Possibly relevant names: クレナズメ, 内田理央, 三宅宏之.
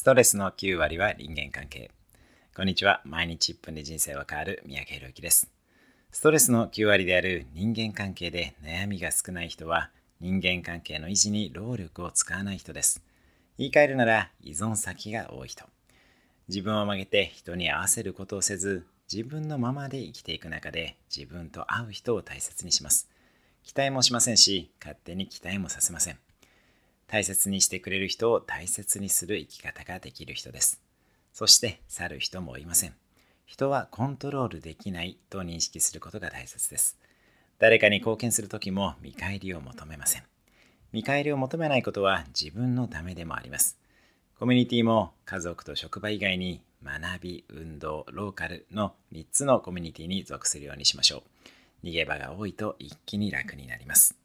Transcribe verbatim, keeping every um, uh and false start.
ストレスのきゅうわりは人間関係。こんにちは。毎日いっぷんで人生は変わる三宅宏之です。ストレスのきゅうわりである人間関係で悩みが少ない人は、人間関係の維持に労力を使わない人です。言い換えるなら、依存先が多い人。自分を曲げて人に合わせることをせず、自分のままで生きていく中で、自分と合う人を大切にします。期待もしませんし、勝手に期待もさせません。大切にしてくれる人を大切にする生き方ができる人です。そして、去る人もいません。人はコントロールできないと認識することが大切です。誰かに貢献するときも見返りを求めません。見返りを求めないことは自分のためでもあります。コミュニティも家族と職場以外に学び、運動、ローカルのみっつのコミュニティに属するようにしましょう。逃げ場が多いと一気に楽になります。